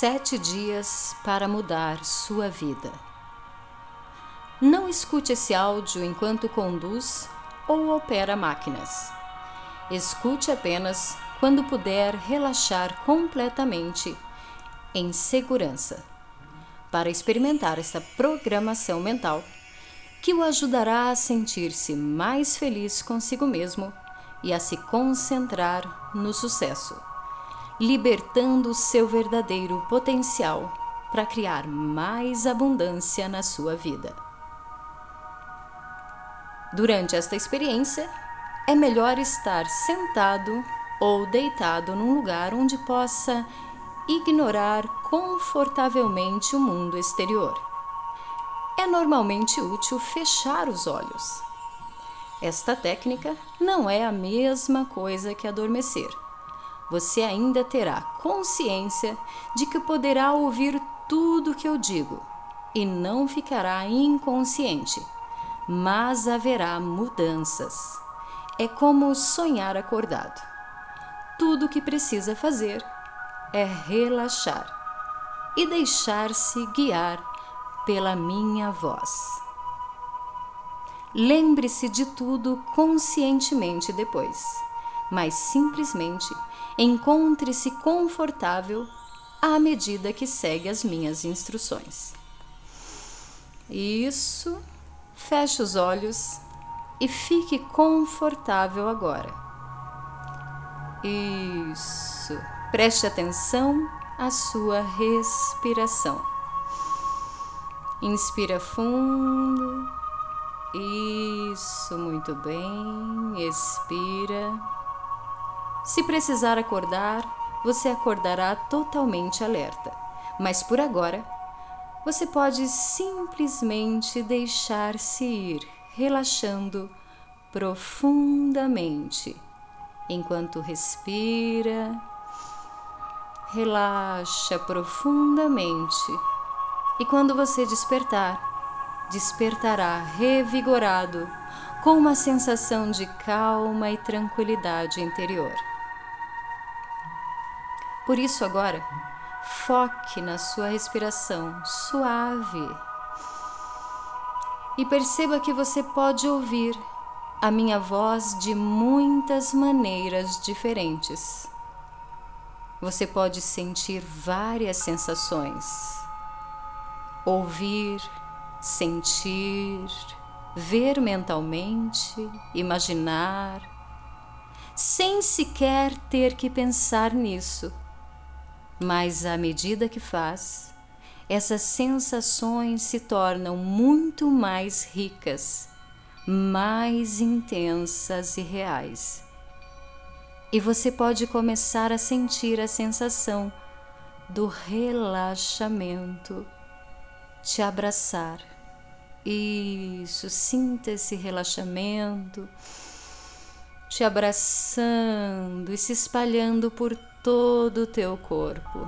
7 dias para mudar sua vida. Não escute esse áudio enquanto conduz ou opera máquinas. Escute apenas quando puder relaxar completamente, em segurança, para experimentar esta programação mental que o ajudará a sentir-se mais feliz consigo mesmo e a se concentrar no sucesso, libertando seu verdadeiro potencial para criar mais abundância na sua vida. Durante esta experiência, é melhor estar sentado ou deitado num lugar onde possa ignorar confortavelmente o mundo exterior. É normalmente útil fechar os olhos. Esta técnica não é a mesma coisa que adormecer. Você ainda terá consciência de que poderá ouvir tudo que eu digo e não ficará inconsciente, mas haverá mudanças. É como sonhar acordado. Tudo o que precisa fazer é relaxar e deixar-se guiar pela minha voz. Lembre-se de tudo conscientemente depois, mas simplesmente encontre-se confortável à medida que segue as minhas instruções. Isso. Feche os olhos e fique confortável agora. Isso. Preste atenção à sua respiração. Inspira fundo. Isso, muito bem. Expira. Se precisar acordar, você acordará totalmente alerta. Mas por agora, você pode simplesmente deixar-se ir, relaxando profundamente. Enquanto respira, relaxa profundamente. E quando você despertar, despertará revigorado, com uma sensação de calma e tranquilidade interior. Por isso agora, foque na sua respiração suave e perceba que você pode ouvir a minha voz de muitas maneiras diferentes. Você pode sentir várias sensações, ouvir, sentir, ver mentalmente, imaginar, sem sequer ter que pensar nisso. Mas à medida que faz, essas sensações se tornam muito mais ricas, mais intensas e reais. E você pode começar a sentir a sensação do relaxamento te abraçar. Isso, sinta esse relaxamento te abraçando e se espalhando por todo o teu corpo.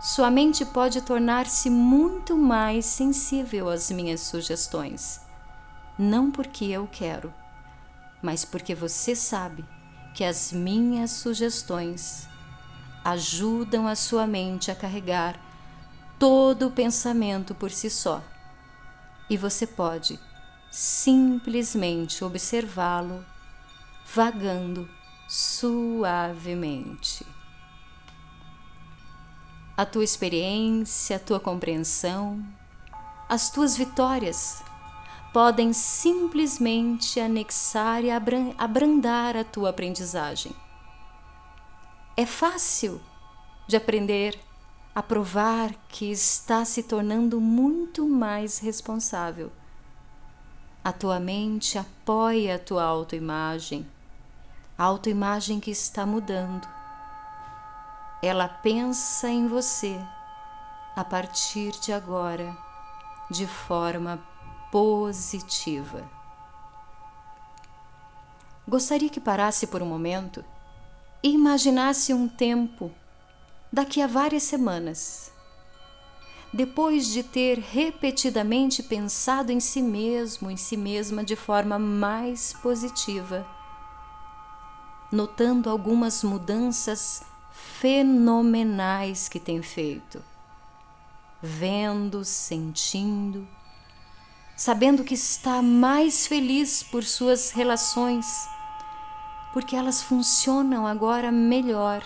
Sua mente pode tornar-se muito mais sensível às minhas sugestões, não porque eu quero, mas porque você sabe que as minhas sugestões ajudam a sua mente a carregar todo o pensamento por si só. E você pode simplesmente observá-lo vagando suavemente. A tua experiência, a tua compreensão, as tuas vitórias podem simplesmente anexar e abrandar a tua aprendizagem. É fácil de aprender a provar que está se tornando muito mais responsável. A tua mente apoia a tua autoimagem, a autoimagem que está mudando. Ela pensa em você a partir de agora, de forma positiva. Gostaria que parasse por um momento e imaginasse um tempo daqui a várias semanas, depois de ter repetidamente pensado em si mesmo, em si mesma de forma mais positiva, notando algumas mudanças fenomenais que tem feito, vendo, sentindo, sabendo que está mais feliz por suas relações, porque elas funcionam agora melhor.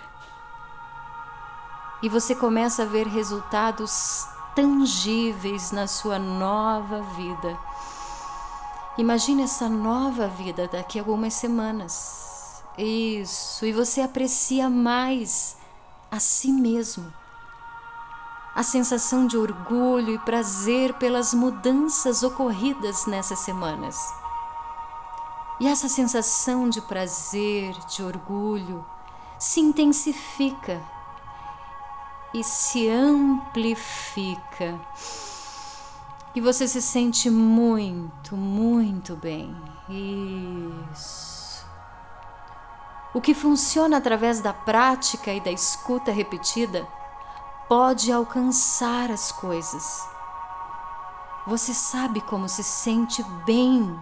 E você começa a ver resultados tangíveis na sua nova vida. Imagine essa nova vida daqui a algumas semanas. Isso, e você aprecia mais a si mesmo. A sensação de orgulho e prazer pelas mudanças ocorridas nessas semanas. E essa sensação de prazer, de orgulho, se intensifica e se amplifica. E você se sente muito, muito bem. Isso. O que funciona através da prática e da escuta repetida pode alcançar as coisas. Você sabe como se sente bem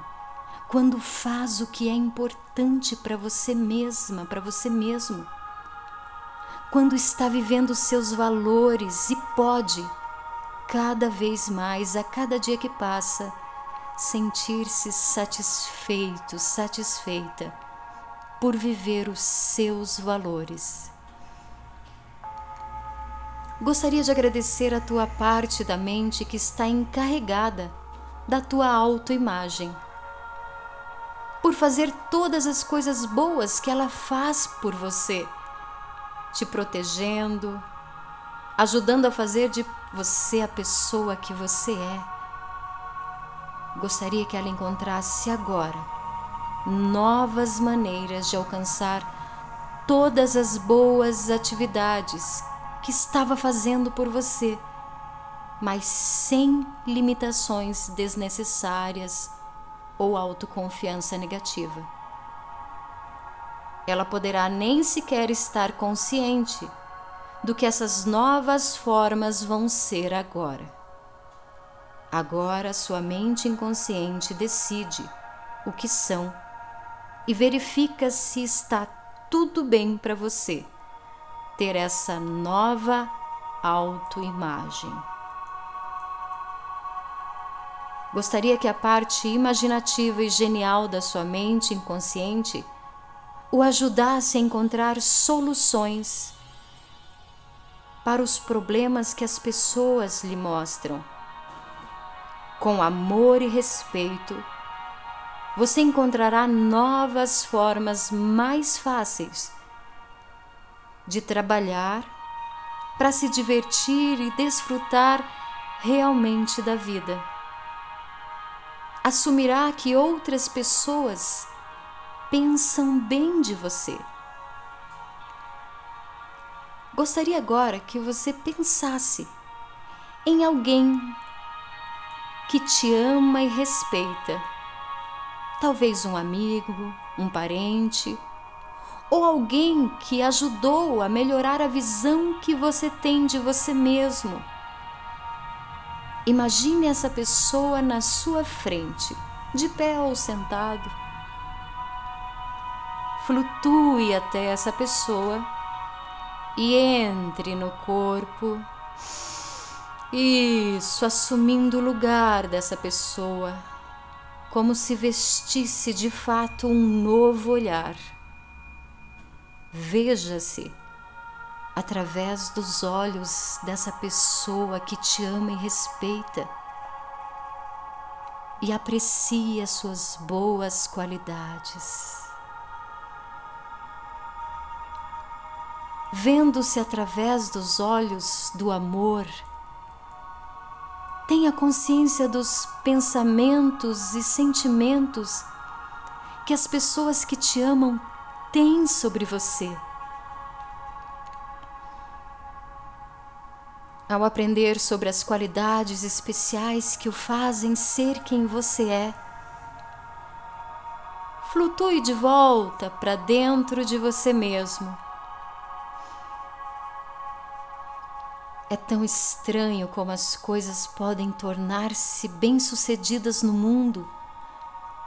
quando faz o que é importante para você mesma, para você mesmo. Quando está vivendo seus valores e pode, cada vez mais, a cada dia que passa, sentir-se satisfeito, satisfeita por viver os seus valores. Gostaria de agradecer a tua parte da mente que está encarregada da tua autoimagem, por fazer todas as coisas boas que ela faz por você, te protegendo, ajudando a fazer de você a pessoa que você é. Gostaria que ela encontrasse agora novas maneiras de alcançar todas as boas atividades que estava fazendo por você, mas sem limitações desnecessárias ou autoconfiança negativa. Ela poderá nem sequer estar consciente do que essas novas formas vão ser agora. Agora sua mente inconsciente decide o que são e verifica se está tudo bem para você ter essa nova autoimagem. Gostaria que a parte imaginativa e genial da sua mente inconsciente o ajudasse a encontrar soluções para os problemas que as pessoas lhe mostram. Com amor e respeito, você encontrará novas formas mais fáceis de trabalhar para se divertir e desfrutar realmente da vida. Assumirá que outras pessoas pensam bem de você. Gostaria agora que você pensasse em alguém que te ama e respeita, talvez um amigo, um parente, ou alguém que ajudou a melhorar a visão que você tem de você mesmo. Imagine essa pessoa na sua frente, de pé ou sentado. Flutue até essa pessoa e entre no corpo. Isso, assumindo o lugar dessa pessoa, como se vestisse de fato um novo olhar. Veja-se através dos olhos dessa pessoa que te ama e respeita e aprecie suas boas qualidades. Vendo-se através dos olhos do amor, tenha consciência dos pensamentos e sentimentos que as pessoas que te amam tem sobre você. Ao aprender sobre as qualidades especiais que o fazem ser quem você é, flutue de volta para dentro de você mesmo. É tão estranho como as coisas podem tornar-se bem-sucedidas no mundo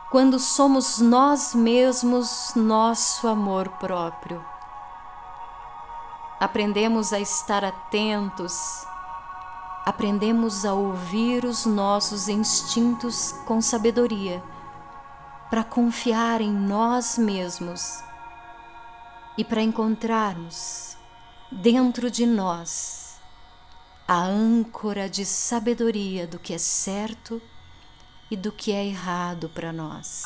quando somos nós mesmos nosso amor próprio. aprendemos a estar atentos, aprendemos a ouvir os nossos instintos com sabedoria, para confiar em nós mesmos e para encontrarmos dentro de nós a âncora de sabedoria do que é certo e do que é errado para nós.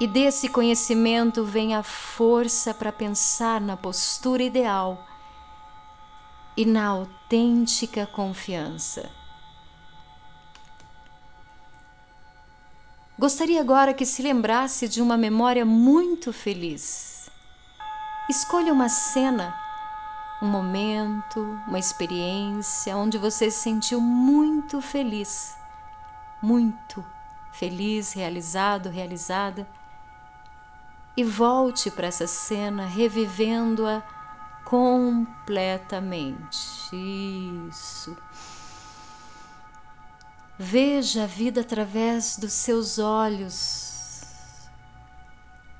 E desse conhecimento vem a força para pensar na postura ideal e na autêntica confiança. Gostaria agora que se lembrasse de uma memória muito feliz. Escolha uma cena, um momento, uma experiência onde você se sentiu muito feliz, realizado, realizada. E volte para essa cena, revivendo-a completamente. Isso. Veja a vida através dos seus olhos,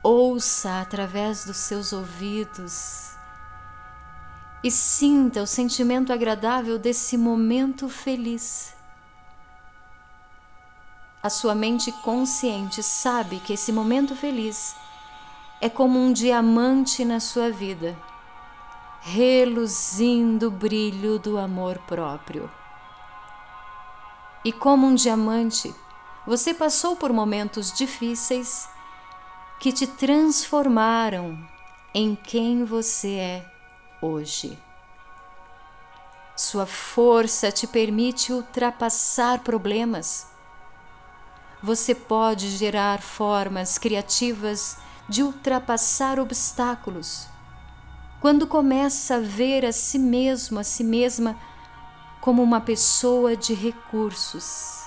ouça através dos seus ouvidos e sinta o sentimento agradável desse momento feliz. A sua mente consciente sabe que esse momento feliz é como um diamante na sua vida, reluzindo o brilho do amor próprio. E como um diamante, você passou por momentos difíceis que te transformaram em quem você é hoje. Sua força te permite ultrapassar problemas. Você pode gerar formas criativas de ultrapassar obstáculos. Quando começa a ver a si mesmo, a si mesma, como uma pessoa de recursos,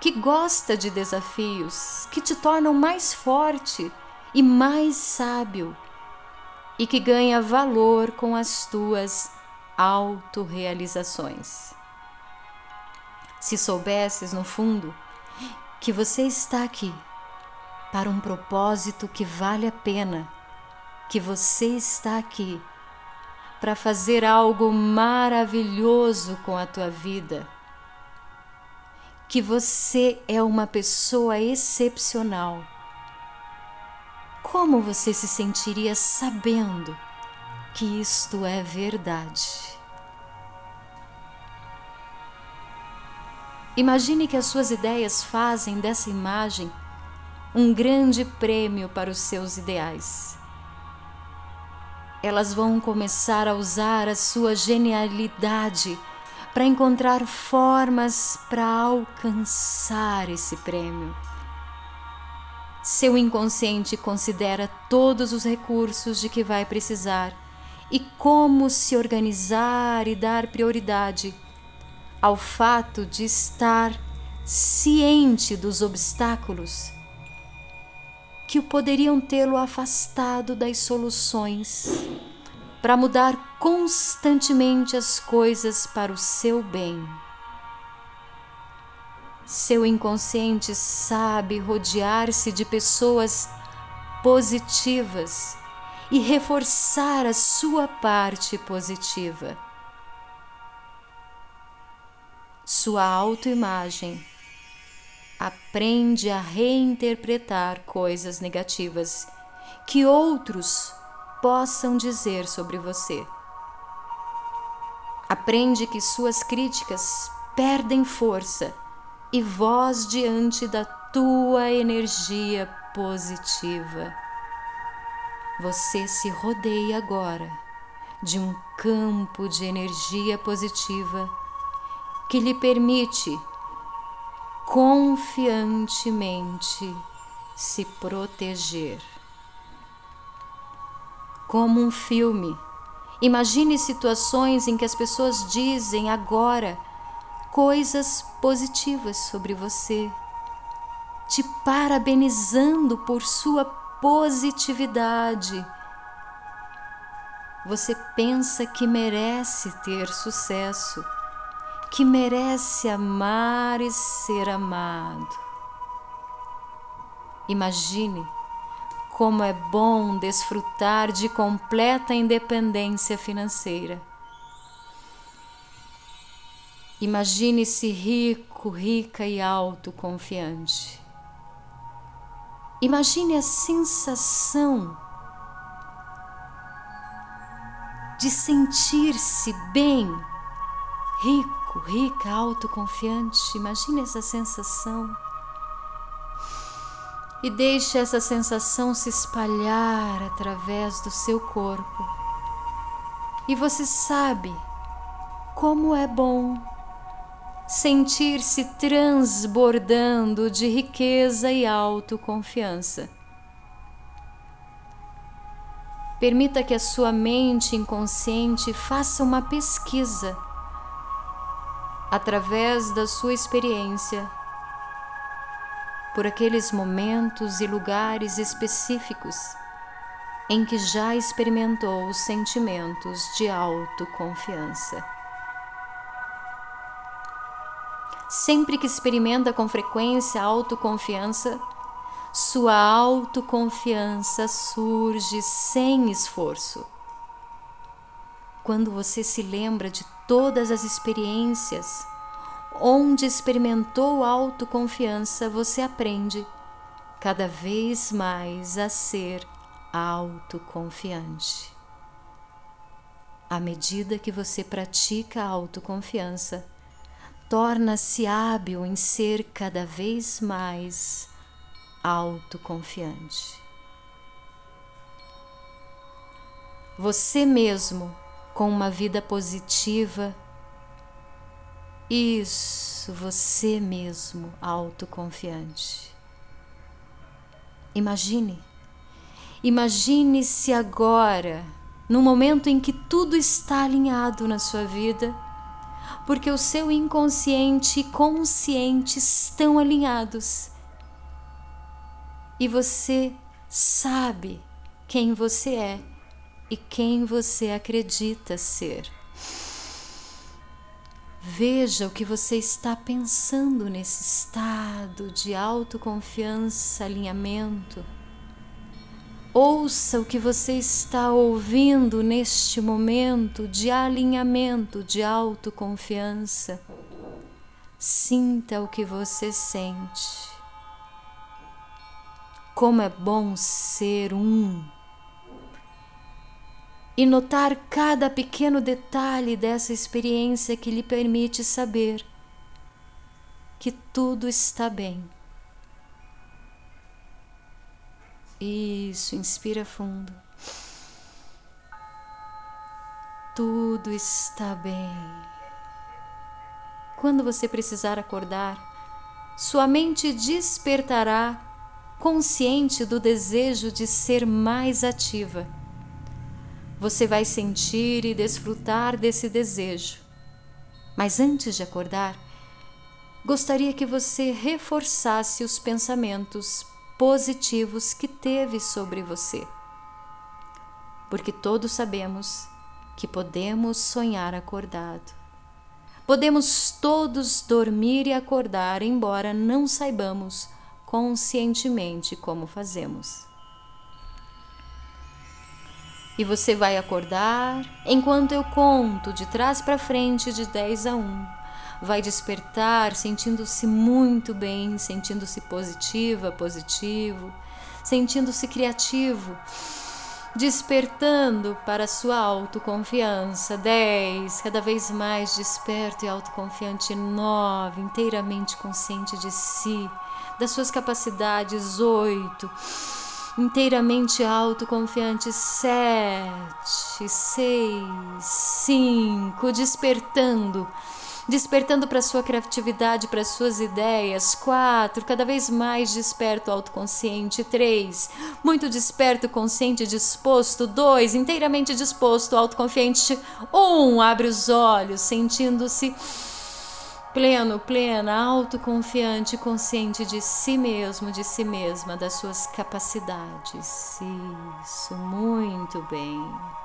que gosta de desafios, que te tornam mais forte e mais sábio e que ganha valor com as tuas autorrealizações. Se soubesses, no fundo, que você está aqui para um propósito que vale a pena, que você está aqui para fazer algo maravilhoso com a tua vida, que você é uma pessoa excepcional, como você se sentiria sabendo que isto é verdade? Imagine que as suas ideias fazem dessa imagem um grande prêmio para os seus ideais. Elas vão começar a usar a sua genialidade para encontrar formas para alcançar esse prêmio. Seu inconsciente considera todos os recursos de que vai precisar e como se organizar e dar prioridade ao fato de estar ciente dos obstáculos que poderiam tê-lo afastado das soluções, para mudar constantemente as coisas para o seu bem. Seu inconsciente sabe rodear-se de pessoas positivas e reforçar a sua parte positiva. Sua autoimagem aprende a reinterpretar coisas negativas que outros possam dizer sobre você. Aprende que suas críticas perdem força e voz diante da tua energia positiva. Você se rodeia agora de um campo de energia positiva que lhe permite confiantemente se proteger. Como um filme, imagine situações em que as pessoas dizem agora coisas positivas sobre você, te parabenizando por sua positividade. Você pensa que merece ter sucesso, que merece amar e ser amado. Imagine Como é bom desfrutar de completa independência financeira. Imagine-se rico, rica e autoconfiante. Imagine a sensação de sentir-se bem, rico, rica, autoconfiante. Imagine essa sensação e deixe essa sensação se espalhar através do seu corpo. E você sabe como é bom sentir-se transbordando de riqueza e autoconfiança. Permita que a sua mente inconsciente faça uma pesquisa através da sua experiência por aqueles momentos e lugares específicos em que já experimentou os sentimentos de autoconfiança. Sempre que experimenta com frequência a autoconfiança, sua autoconfiança surge sem esforço. Quando você se lembra de todas as experiências onde experimentou autoconfiança, você aprende cada vez mais a ser autoconfiante. À medida que você pratica a autoconfiança, torna-se hábil em ser cada vez mais autoconfiante. Você mesmo, com uma vida positiva, isso, você mesmo autoconfiante. Imagine-se agora, no momento em que tudo está alinhado na sua vida, porque o seu inconsciente e consciente estão alinhados. E você sabe quem você é e quem você acredita ser. Veja o que você está pensando nesse estado de autoconfiança, alinhamento. Ouça o que você está ouvindo neste momento de alinhamento, de autoconfiança. Sinta o que você sente. Como é bom ser um e notar cada pequeno detalhe dessa experiência que lhe permite saber que tudo está bem. Isso, inspira fundo. Tudo está bem. Quando você precisar acordar, sua mente despertará consciente do desejo de ser mais ativa. Você vai sentir e desfrutar desse desejo. Mas antes de acordar, gostaria que você reforçasse os pensamentos positivos que teve sobre você, porque todos sabemos que podemos sonhar acordado, podemos todos dormir e acordar, embora não saibamos conscientemente como fazemos. E você vai acordar enquanto eu conto de trás para frente de 10 a 1. Vai despertar sentindo-se muito bem, sentindo-se positiva, positivo, sentindo-se criativo, despertando para a sua autoconfiança. 10, cada vez mais desperto e autoconfiante. 9, inteiramente consciente de si, das suas capacidades. 8, inteiramente autoconfiante. 7, 6, 5, despertando para a sua criatividade, para as suas ideias. 4, cada vez mais desperto, autoconsciente. 3, muito desperto, consciente, disposto. 2, inteiramente disposto, autoconfiante. 1, abre os olhos, sentindo-se pleno, plena, autoconfiante, consciente de si mesmo, de si mesma, das suas capacidades. Isso, muito bem.